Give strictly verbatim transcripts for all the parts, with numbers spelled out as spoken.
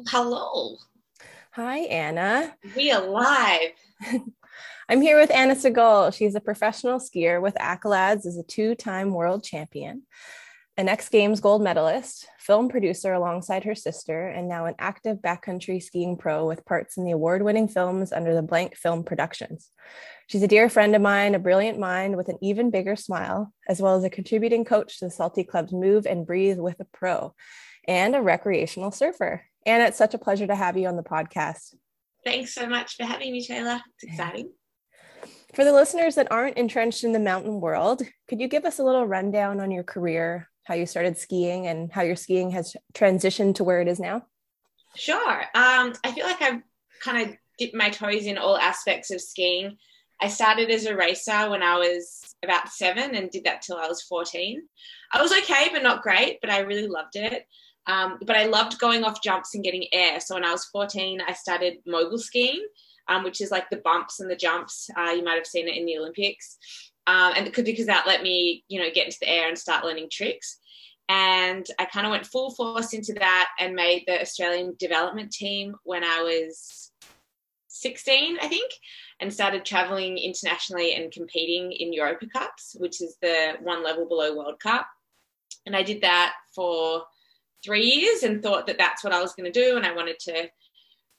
Oh, hello. Hi, Anna. We are live. I'm here with Anna Segal. She's a professional skier with accolades as a two-time world champion, an X Games gold medalist, film producer alongside her sister, and now an active backcountry skiing pro with parts in the award-winning films under the Blank Film Productions. She's a dear friend of mine, a brilliant mind with an even bigger smile, as well as a contributing coach to the Salty Club's Move and Breathe with a Pro, and a recreational surfer. Anna, it's such a pleasure to have you on the podcast. Thanks so much for having me, Taylor. It's exciting. For the listeners that aren't entrenched in the mountain world, could you give us a little rundown on your career, how you started skiing and how your skiing has transitioned to where it is now? Sure. Um, I feel like I've kind of dipped my toes in all aspects of skiing. I started as a racer when I was about seven and did that till I was fourteen. I was okay, but not great, but I really loved it. Um, but I loved going off jumps and getting air. So when I was fourteen, I started mogul skiing, um, which is like the bumps and the jumps. Uh, you might have seen it in the Olympics. Um, and because that let me, you know, get into the air and start learning tricks. And I kind of went full force into that and made the Australian development team when I was sixteen, I think, and started traveling internationally and competing in Europa Cups, which is the one level below World Cup. And I did that for three years and thought that that's what I was going to do, and I wanted to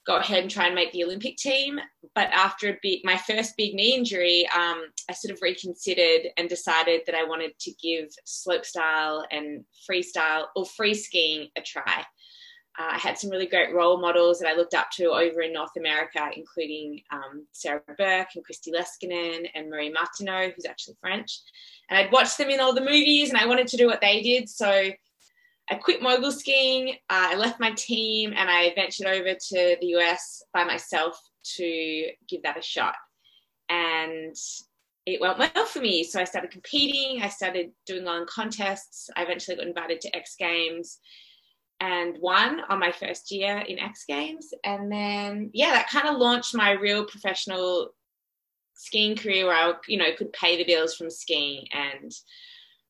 go ahead and try and make the Olympic team. But after a big, my first big knee injury, um, I sort of reconsidered and decided that I wanted to give slopestyle and freestyle or free skiing a try. Uh, I had some really great role models that I looked up to over in North America, including um, Sarah Burke and Christy Leskinen and Marie Martineau, who's actually French. And I'd watched them in all the movies and I wanted to do what they did. So I quit mogul skiing, uh, I left my team, and I ventured over to the U S by myself to give that a shot. And it went well for me. So I started competing, I started doing long contests. I eventually got invited to X Games and won on my first year in X Games. And then, yeah, that kind of launched my real professional skiing career where I, you know, could pay the bills from skiing. And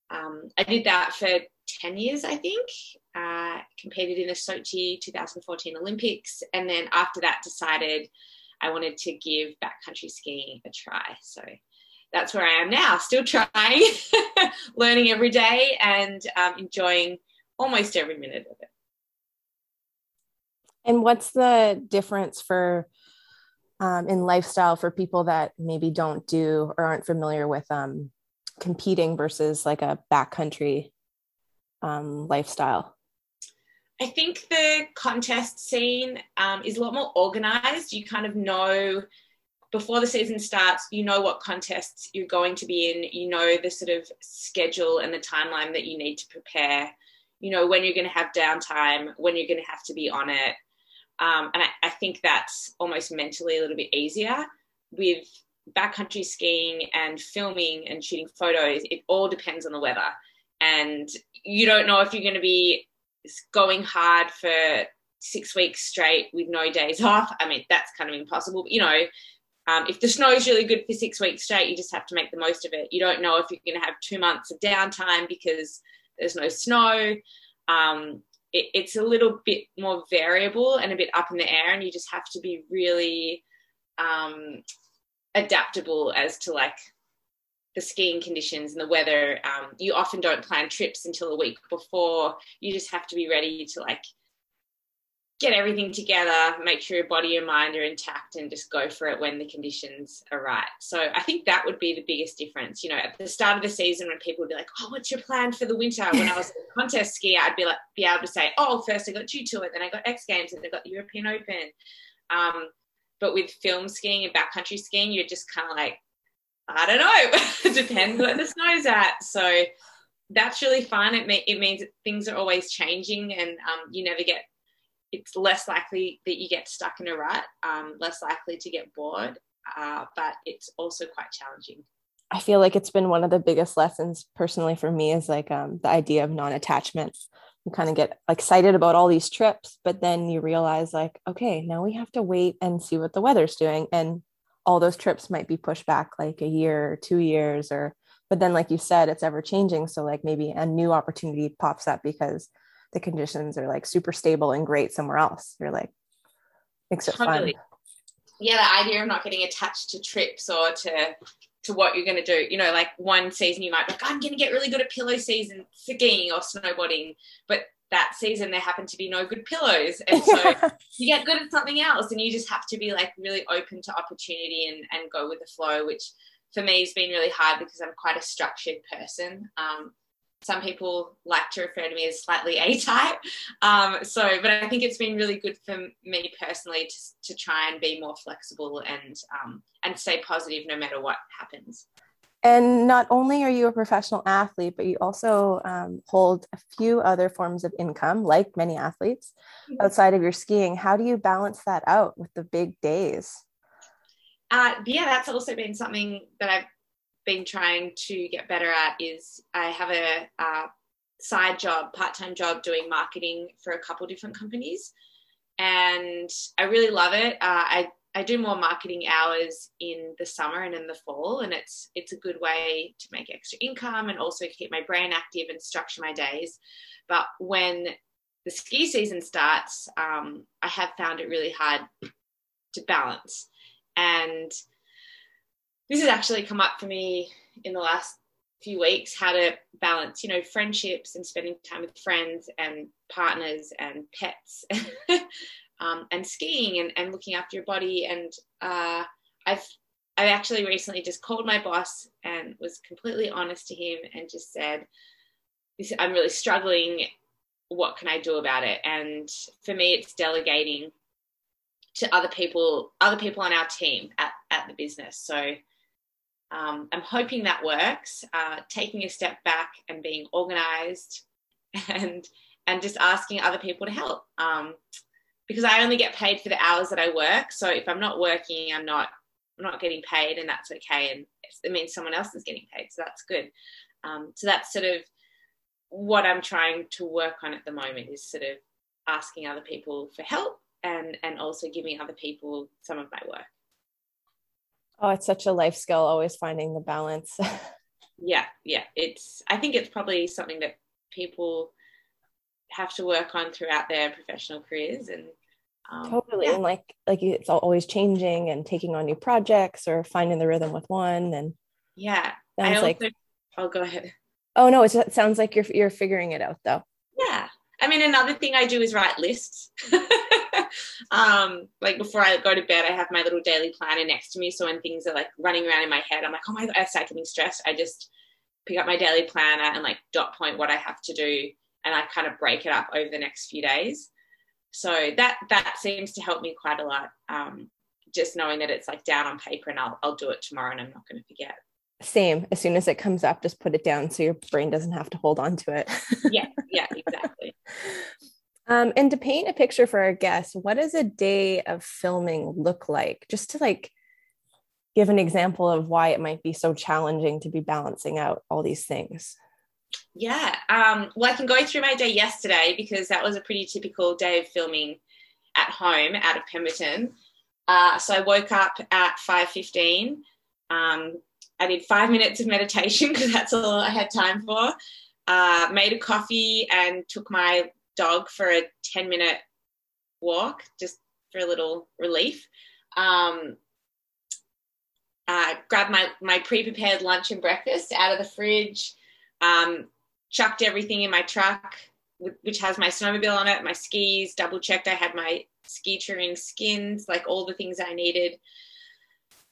um, I did that for ten years, I think, uh, competed in the Sochi twenty fourteen Olympics. And then after that decided I wanted to give backcountry skiing a try. So that's where I am now, still trying, learning every day and um, enjoying almost every minute of it. And what's the difference for um, in lifestyle for people that maybe don't do or aren't familiar with um, competing versus like a backcountry Um, lifestyle? I think the contest scene um, is a lot more organized. You kind of know before the season starts, you know what contests you're going to be in, you know the sort of schedule and the timeline that you need to prepare, you know when you're going to have downtime, when you're going to have to be on it. Um, and I, I think that's almost mentally a little bit easier. With backcountry skiing and filming and shooting photos, it all depends on the weather. And you don't know if you're going to be going hard for six weeks straight with no days off. I mean, that's kind of impossible. But, you know, um, if the snow is really good for six weeks straight, you just have to make the most of it. You don't know if you're going to have two months of downtime because there's no snow. Um, it, it's a little bit more variable and a bit up in the air, and you just have to be really um, adaptable as to, like, the skiing conditions and the weather. Um, you often don't plan trips until a week before. You just have to be ready to like get everything together, make sure your body and mind are intact, and just go for it when the conditions are right. So I think that would be the biggest difference. You know, at the start of the season when people would be like, oh, what's your plan for the winter? When I was a contest skier, I'd be like, be able to say, oh, first I got you to it, then I got X Games, and I got the European Open. Um, but with film skiing and backcountry skiing, you're just kind of like, I don't know, it depends where the snow's at. So that's really fun. It, may, it means that things are always changing, and um, you never get, it's less likely that you get stuck in a rut, um, less likely to get bored, uh, but it's also quite challenging. I feel like it's been one of the biggest lessons personally for me is like um, the idea of non-attachment. You kind of get excited about all these trips, but then you realize like, okay, now we have to wait and see what the weather's doing. And all those trips might be pushed back like a year or two years or, but then like you said, it's ever changing. So like maybe a new opportunity pops up because the conditions are like super stable and great somewhere else. You're like, makes it totally fun. Yeah, the idea of not getting attached to trips or to to what you're going to do. You know, like one season you might be like, I'm going to get really good at pillow season, skiing or snowboarding. But that season there happened to be no good pillows. And so you get good at something else, and you just have to be like really open to opportunity and, and go with the flow, which for me has been really hard because I'm quite a structured person. Um, some people like to refer to me as slightly A-type. Um, so, but I think it's been really good for me personally to, to try and be more flexible and, um, and stay positive no matter what happens. And not only are you a professional athlete, but you also um, hold a few other forms of income, like many athletes, outside of your skiing. How do you balance that out with the big days? Uh, yeah, that's also been something that I've been trying to get better at. Is I have a uh, side job, part-time job doing marketing for a couple different companies, and I really love it. Uh, I I do more marketing hours in the summer and in the fall, and it's it's a good way to make extra income and also keep my brain active and structure my days. But when the ski season starts, um, I have found it really hard to balance. And this has actually come up for me in the last few weeks, how to balance, you know, friendships and spending time with friends and partners and pets um, and skiing and, and looking after your body. And uh, I've I actually recently just called my boss and was completely honest to him and just said, I'm really struggling. What can I do about it? And for me, it's delegating to other people, other people on our team at, at the business. So um, I'm hoping that works, uh, taking a step back and being organised and and just asking other people to help um, because I only get paid for the hours that I work. So if I'm not working, I'm not I'm not getting paid, and that's okay. And it means someone else is getting paid, so that's good. Um, so that's sort of what I'm trying to work on at the moment, is sort of asking other people for help. And and also giving other people some of my work. Oh, it's such a life skill, always finding the balance. yeah, yeah. It's I think it's probably something that people have to work on throughout their professional careers. And um, totally, yeah. And like like it's always changing and taking on new projects or finding the rhythm with one. And yeah, I also, like oh, go ahead. Oh no, it's, it sounds like you're you're figuring it out though. Yeah, I mean, another thing I do is write lists. Um, like before I go to bed, I have my little daily planner next to me. So when things are like running around in my head, I'm like, oh my God, I start getting stressed. I just pick up my daily planner and like dot point what I have to do. And I kind of break it up over the next few days. So that, that seems to help me quite a lot. Um, just knowing that it's like down on paper and I'll, I'll do it tomorrow and I'm not going to forget. Same. As soon as it comes up, just put it down so your brain doesn't have to hold on to it. Yeah. Yeah, exactly. Um, and to paint a picture for our guests, what does a day of filming look like? Just to like give an example of why it might be so challenging to be balancing out all these things. Yeah. Um, well, I can go through my day yesterday because that was a pretty typical day of filming at home out of Pemberton. Uh, so I woke up at five fifteen. Um, I did five minutes of meditation because that's all I had time for. Uh, made a coffee and took my dog for a ten minute walk just for a little relief. Um, uh, grabbed my, my pre-prepared lunch and breakfast out of the fridge, um, chucked everything in my truck, which has my snowmobile on it, my skis, double checked I had my ski touring skins, like all the things I needed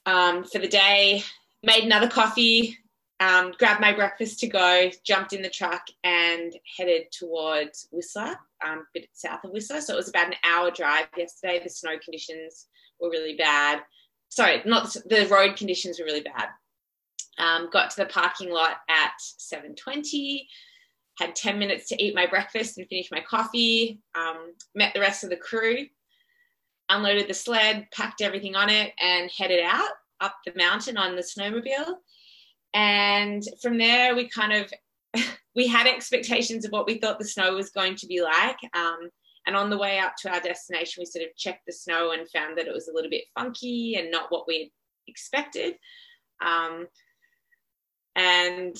um, for the day. Made another coffee, Um, grabbed my breakfast to go, jumped in the truck and headed towards Whistler, um, a bit south of Whistler. So it was about an hour drive yesterday. The snow conditions were really bad. Sorry, not the, the road conditions were really bad. Um, got to the parking lot at seven twenty, had ten minutes to eat my breakfast and finish my coffee, um, met the rest of the crew, unloaded the sled, packed everything on it and headed out up the mountain on the snowmobile. And from there, we kind of, we had expectations of what we thought the snow was going to be like. Um, and on the way up to our destination, we sort of checked the snow and found that it was a little bit funky and not what we expected. Um, and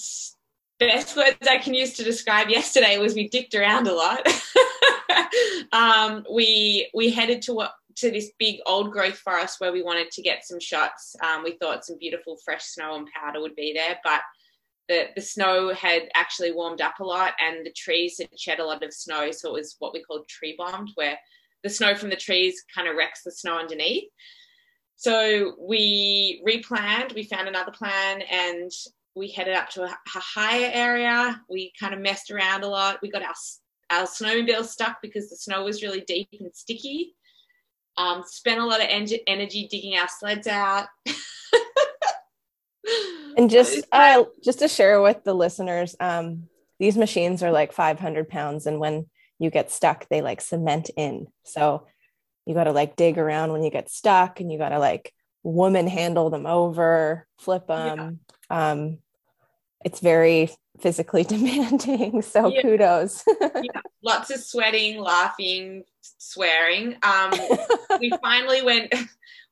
best words I can use to describe yesterday was we dicked around a lot. um, we we headed to what to this big old growth forest where we wanted to get some shots. Um, we thought some beautiful fresh snow and powder would be there, but the, the snow had actually warmed up a lot and the trees had shed a lot of snow, so it was what we called tree bombed, where the snow from the trees kind of wrecks the snow underneath. So we replanned, we found another plan, and we headed up to a, a higher area. We kind of messed around a lot. We got our, our snowmobile stuck because the snow was really deep and sticky. Um, spent a lot of en- energy digging our sleds out. And just uh, just to share with the listeners, um, these machines are like five hundred pounds, and when you get stuck, they like cement in. So you got to like dig around when you get stuck, and you got to like woman handle them over, flip them. Yeah. Um, it's very physically demanding. So yeah. Kudos. Yeah. Lots of sweating, laughing, swearing. Um, we finally went,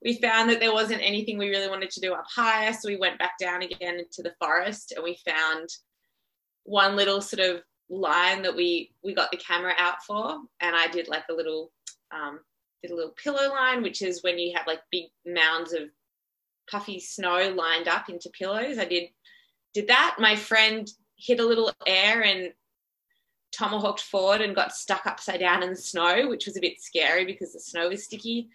we found that there wasn't anything we really wanted to do up higher. So we went back down again into the forest, and we found one little sort of line that we, we got the camera out for. And I did like a little, um, did a little pillow line, which is when you have like big mounds of puffy snow lined up into pillows. I did, did that. My friend hit a little air and tomahawked forward and got stuck upside down in the snow, which was a bit scary because the snow was sticky.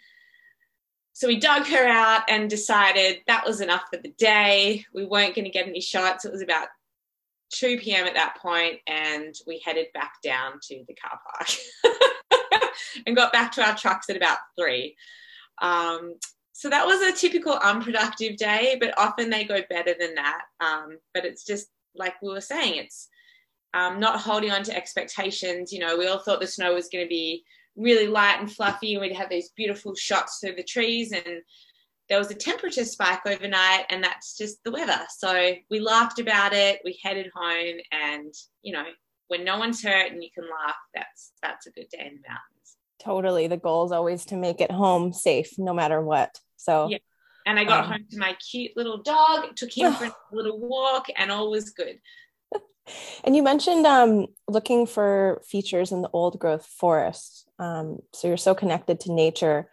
So we dug her out and decided that was enough for the day. We weren't going to get any shots. It was about two p.m. at that point, and we headed back down to the car park and got back to our trucks at about three. Um, so that was a typical unproductive day, but often they go better than that. Um, but it's just like we were saying, it's um, not holding on to expectations. You know, we all thought the snow was going to be really light and fluffy, and we'd have these beautiful shots through the trees, and there was a temperature spike overnight, and that's just the weather. So we laughed about it. We headed home, and you know, when no one's hurt and you can laugh, that's that's a good day in the mountains. Totally. The goal is always to make it home safe, no matter what. So yeah. And I got um, home to my cute little dog, took him for a little walk, and all was good. And you mentioned um, looking for features in the old growth forest. Um, so you're so connected to nature.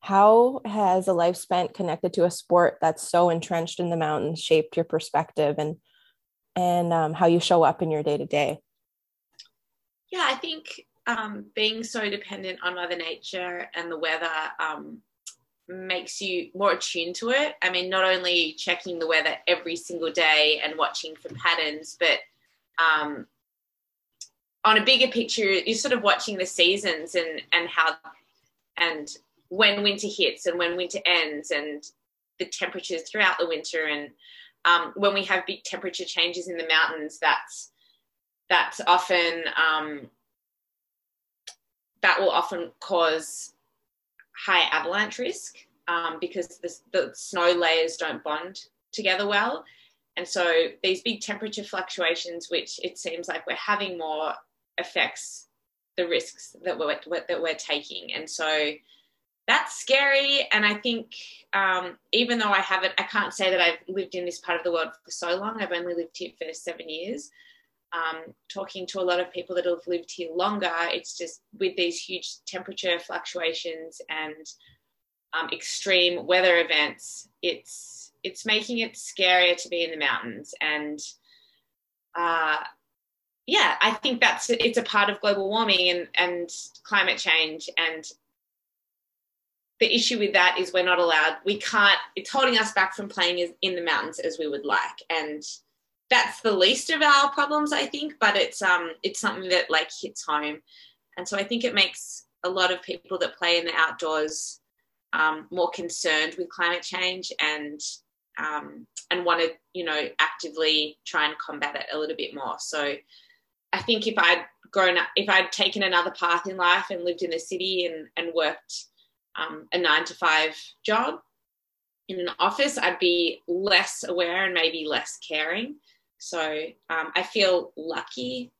How has a life spent connected to a sport that's so entrenched in the mountains shaped your perspective and and um, how you show up in your day to day? Yeah, I think um, being so dependent on Mother Nature and the weather um, makes you more attuned to it. I mean, not only checking the weather every single day and watching for patterns, but um, on a bigger picture, you're sort of watching the seasons and and how and when winter hits and when winter ends and the temperatures throughout the winter. And um, when we have big temperature changes in the mountains, that's that's often um, that will often cause high avalanche risk um, because the, the snow layers don't bond together well. And so these big temperature fluctuations, which it seems like we're having more, affects the risks that we're, that we're taking. And so that's scary. And I think um, even though I haven't, I can't say that I've lived in this part of the world for so long. I've only lived here for seven years. Um, talking to a lot of people that have lived here longer, it's just with these huge temperature fluctuations and um, extreme weather events, it's it's making it scarier to be in the mountains. And uh, yeah, I think that's it's a part of global warming and, and climate change. And the issue with that is we're not allowed, we can't, it's holding us back from playing in the mountains as we would like. And that's the least of our problems, I think, but it's um it's something that like hits home. And so I think it makes a lot of people that play in the outdoors um, more concerned with climate change and um, and want to, you know, actively try and combat it a little bit more. So I think if I'd grown up, if I'd taken another path in life and lived in the city and, and worked Um, a nine to five job in an office, I'd be less aware and maybe less caring. So um, I feel lucky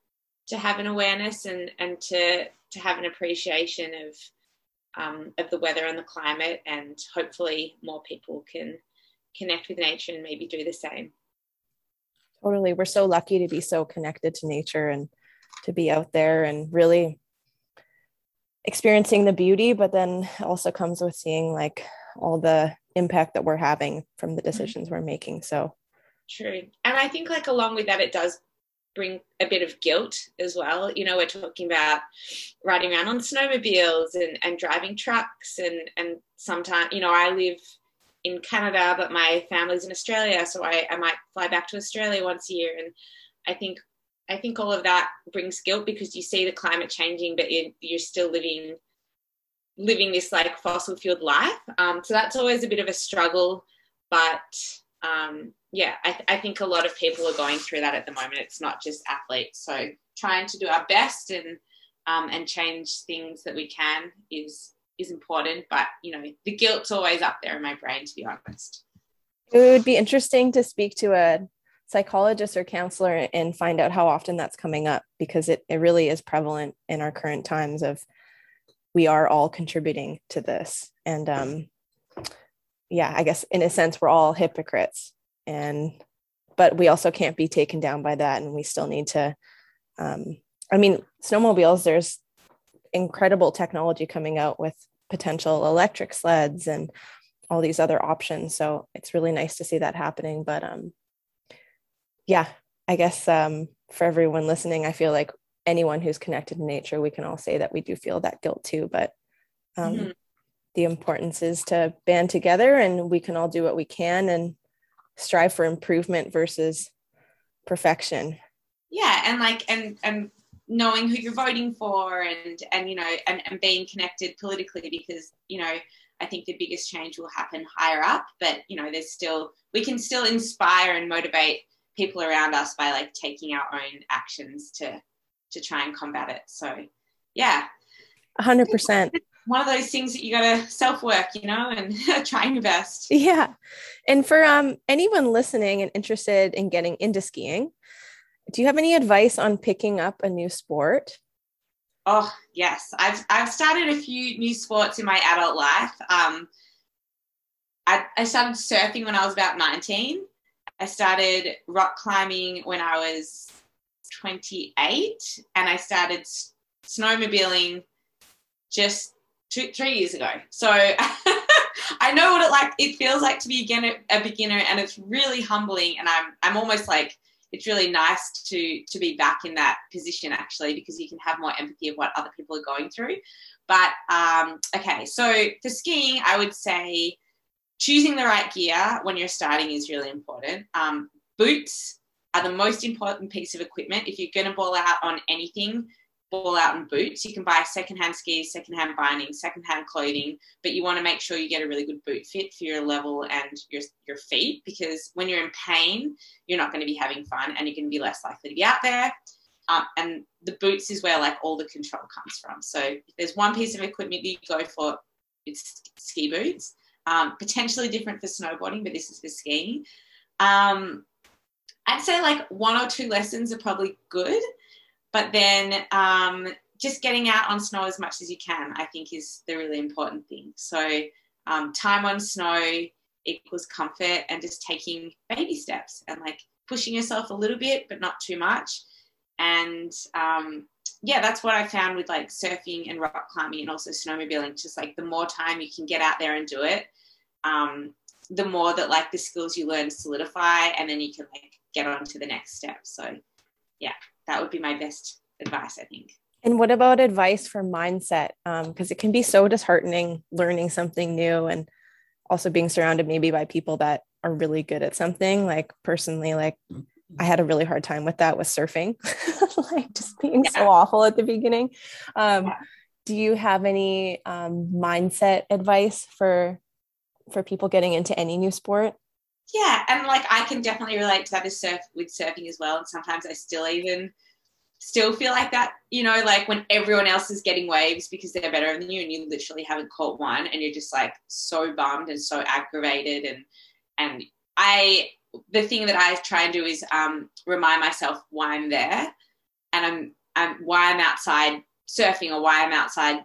to have an awareness and, and to, to have an appreciation of um, of the weather and the climate, and hopefully more people can connect with nature and maybe do the same. Totally. We're so lucky to be so connected to nature and to be out there and really experiencing the beauty, but then also comes with seeing like all the impact that we're having from the decisions we're making. So true. And I think like along with that, it does bring a bit of guilt as well. You know, we're talking about riding around on snowmobiles and, and driving trucks and, and sometimes, you know, I live in Canada, but my family's in Australia. So I, I might fly back to Australia once a year. And I think, I think all of that brings guilt because you see the climate changing, but you're, you're still living, living this like fossil fueled life. Um, so that's always a bit of a struggle, but um, yeah, I, th- I think a lot of people are going through that at the moment. It's not just athletes. So trying to do our best and, um, and change things that we can is, is important, but you know, the guilt's always up there in my brain, to be honest. It would be interesting to speak to a psychologist or counselor and find out how often that's coming up, because it, it really is prevalent in our current times of we are all contributing to this. And um, yeah, I guess in a sense, we're all hypocrites, and, but we also can't be taken down by that. And we still need to, um, I mean, snowmobiles, there's incredible technology coming out with potential electric sleds and all these other options. So it's really nice to see that happening. But um, yeah, I guess um, for everyone listening, I feel like anyone who's connected to nature, we can all say that we do feel that guilt too, but um, mm-hmm. the importance is to band together and we can all do what we can and strive for improvement versus perfection. Yeah. And like, and, and knowing who you're voting for and, and, you know, and, and being connected politically, because, you know, I think the biggest change will happen higher up, but you know, there's still, we can still inspire and motivate people around us by like taking our own actions to, to try and combat it. So yeah. A hundred percent. One of those things that you gotta self-work, you know, and trying your best. Yeah. And for um, anyone listening and interested in getting into skiing, do you have any advice on picking up a new sport? Oh, yes. I've I've started a few new sports in my adult life. Um, I, I started surfing when I was about nineteen. I started rock climbing when I was twenty-eight, and I started snowmobiling just two, three years ago. So I know what it like. It feels like to be again a beginner, and it's really humbling. And I'm I'm almost like, it's really nice to to be back in that position actually, because you can have more empathy of what other people are going through. But um, okay, so for skiing, I would say choosing the right gear when you're starting is really important. Um, boots are the most important piece of equipment. If you're going to ball out on anything, ball out in boots. You can buy secondhand skis, secondhand bindings, secondhand clothing, but you want to make sure you get a really good boot fit for your level and your, your feet, because when you're in pain, you're not going to be having fun and you're going to be less likely to be out there. Um, and the boots is where like all the control comes from. So if there's one piece of equipment that you go for, it's ski boots, um, potentially different for snowboarding, but this is for skiing. Um, I'd say like one or two lessons are probably good, but then um, just getting out on snow as much as you can, I think, is the really important thing. So um, time on snow equals comfort, and just taking baby steps and like pushing yourself a little bit, but not too much. And um, yeah, that's what I found with like surfing and rock climbing and also snowmobiling. Just like the more time you can get out there and do it, um, the more that like the skills you learn solidify, and then you can like get on to the next step. So yeah, that would be my best advice, I think. And what about advice for mindset? Because um, it can be so disheartening learning something new and also being surrounded maybe by people that are really good at something. Like personally, like I had a really hard time with that with surfing, like just being yeah. so awful at the beginning. Um, yeah. Do you have any um, mindset advice for, for people getting into any new sport? Yeah, and like I can definitely relate to that as surf with surfing as well. And sometimes I still even still feel like that, you know, like when everyone else is getting waves because they're better than you and you literally haven't caught one, and you're just like so bummed and so aggravated. And and I the thing that I try and do is um, remind myself why I'm there, and I'm I'm why I'm outside surfing or why I'm outside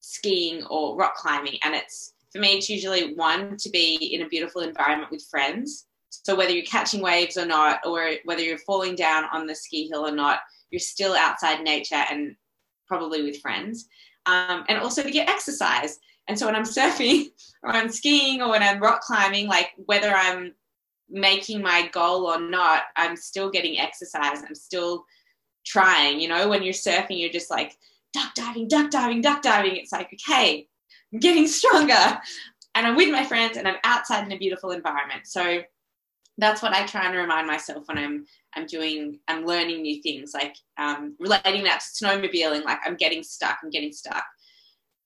skiing or rock climbing. And it's, for me, it's usually one, to be in a beautiful environment with friends So whether you're catching waves or not, or whether you're falling down on the ski hill or not, you're still outside nature and probably with friends. Um, and also to get exercise. And so when I'm surfing or I'm skiing or when I'm rock climbing, like whether I'm making my goal or not, I'm still getting exercise. I'm still trying, you know. When you're surfing, you're just like duck diving, duck diving, duck diving. It's like, okay, I'm getting stronger and I'm with my friends and I'm outside in a beautiful environment. So that's what I try and remind myself when I'm I'm doing, I'm learning new things, like um, relating that to snowmobiling, like I'm getting stuck, I'm getting stuck.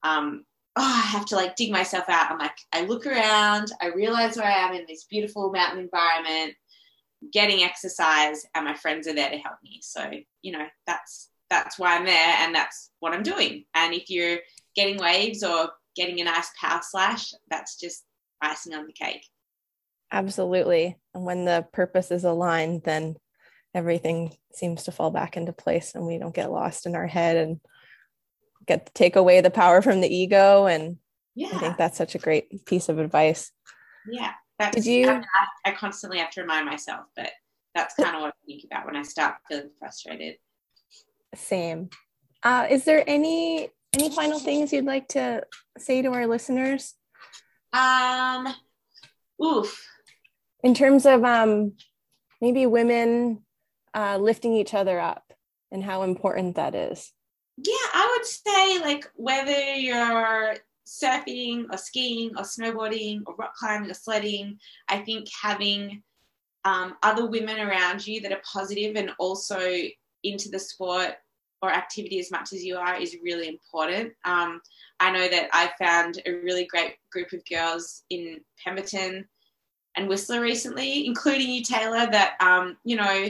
Um, oh, I have to like dig myself out. I'm like, I look around, I realize where I am in this beautiful mountain environment, getting exercise, and my friends are there to help me. So, you know, that's, that's why I'm there and that's what I'm doing. And if you're getting waves or getting a nice power slash, that's just icing on the cake. Absolutely. And when the purpose is aligned, then everything seems to fall back into place and we don't get lost in our head and get to take away the power from the ego. And yeah. I think that's such a great piece of advice. Yeah. That's, Did you? I, mean, I, I constantly have to remind myself, but that's kind of what I think about when I start feeling frustrated. Same. Uh, is there any, any final things you'd like to say to our listeners? Um, oof. In terms of um, maybe women uh, lifting each other up and how important that is. Yeah, I would say like whether you're surfing or skiing or snowboarding or rock climbing or sledding, I think having um, other women around you that are positive and also into the sport or activity as much as you are is really important. Um, I know that I found a really great group of girls in Pemberton and Whistler recently, including you, Taylor, that, um, you know,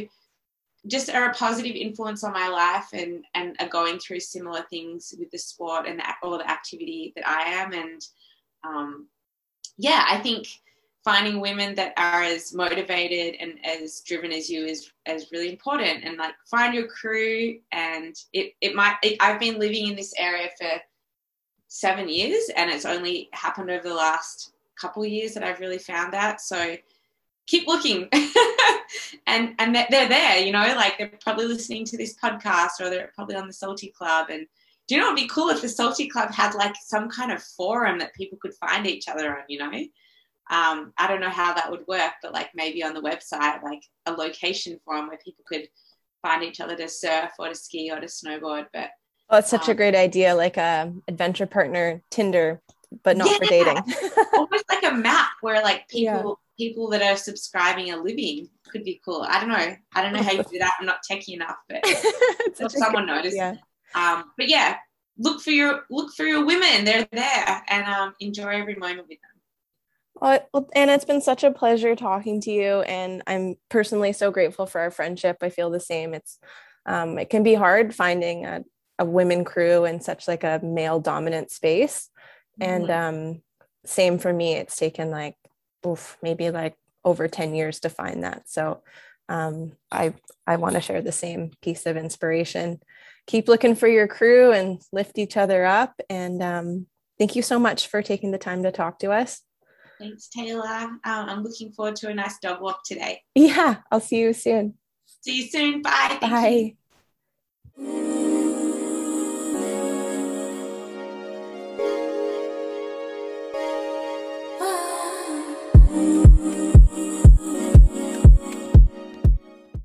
just are a positive influence on my life and, and are going through similar things with the sport and the, all the activity that I am. And, um, yeah, I think finding women that are as motivated and as driven as you is, is really important. And, like, find your crew. And it, it might – I've been living in this area for seven years and it's only happened over the last – couple of years that I've really found that. So keep looking and and they're there, you know, like they're probably listening to this podcast or they're probably on the Salty Club. And do you know, it'd be cool if the Salty Club had like some kind of forum that people could find each other on, you know. um I don't know how that would work, but like maybe on the website, like a location forum where people could find each other to surf or to ski or to snowboard. But oh, it's such um, a great idea, like a adventure partner Tinder, but not yeah. for dating. Almost like a map where like people yeah. people that are subscribing are living could be cool. I don't know. I don't know how you do that. I'm not techie enough, but if someone noticed. Yeah. Um, but yeah, look for your look for your women. They're there, and um, enjoy every moment with them. Well, well, Anna, it's been such a pleasure talking to you, and I'm personally so grateful for our friendship. I feel the same. It's um, it can be hard finding a, a women crew in such like a male dominant space. And um, same for me, it's taken like, oof, maybe like over ten years to find that. So um, I, I want to share the same piece of inspiration. Keep looking for your crew and lift each other up. And um, thank you so much for taking the time to talk to us. Thanks, Taylor. Um, I'm looking forward to a nice dog walk today. Yeah, I'll see you soon. See you soon. Bye. Thank Bye. You.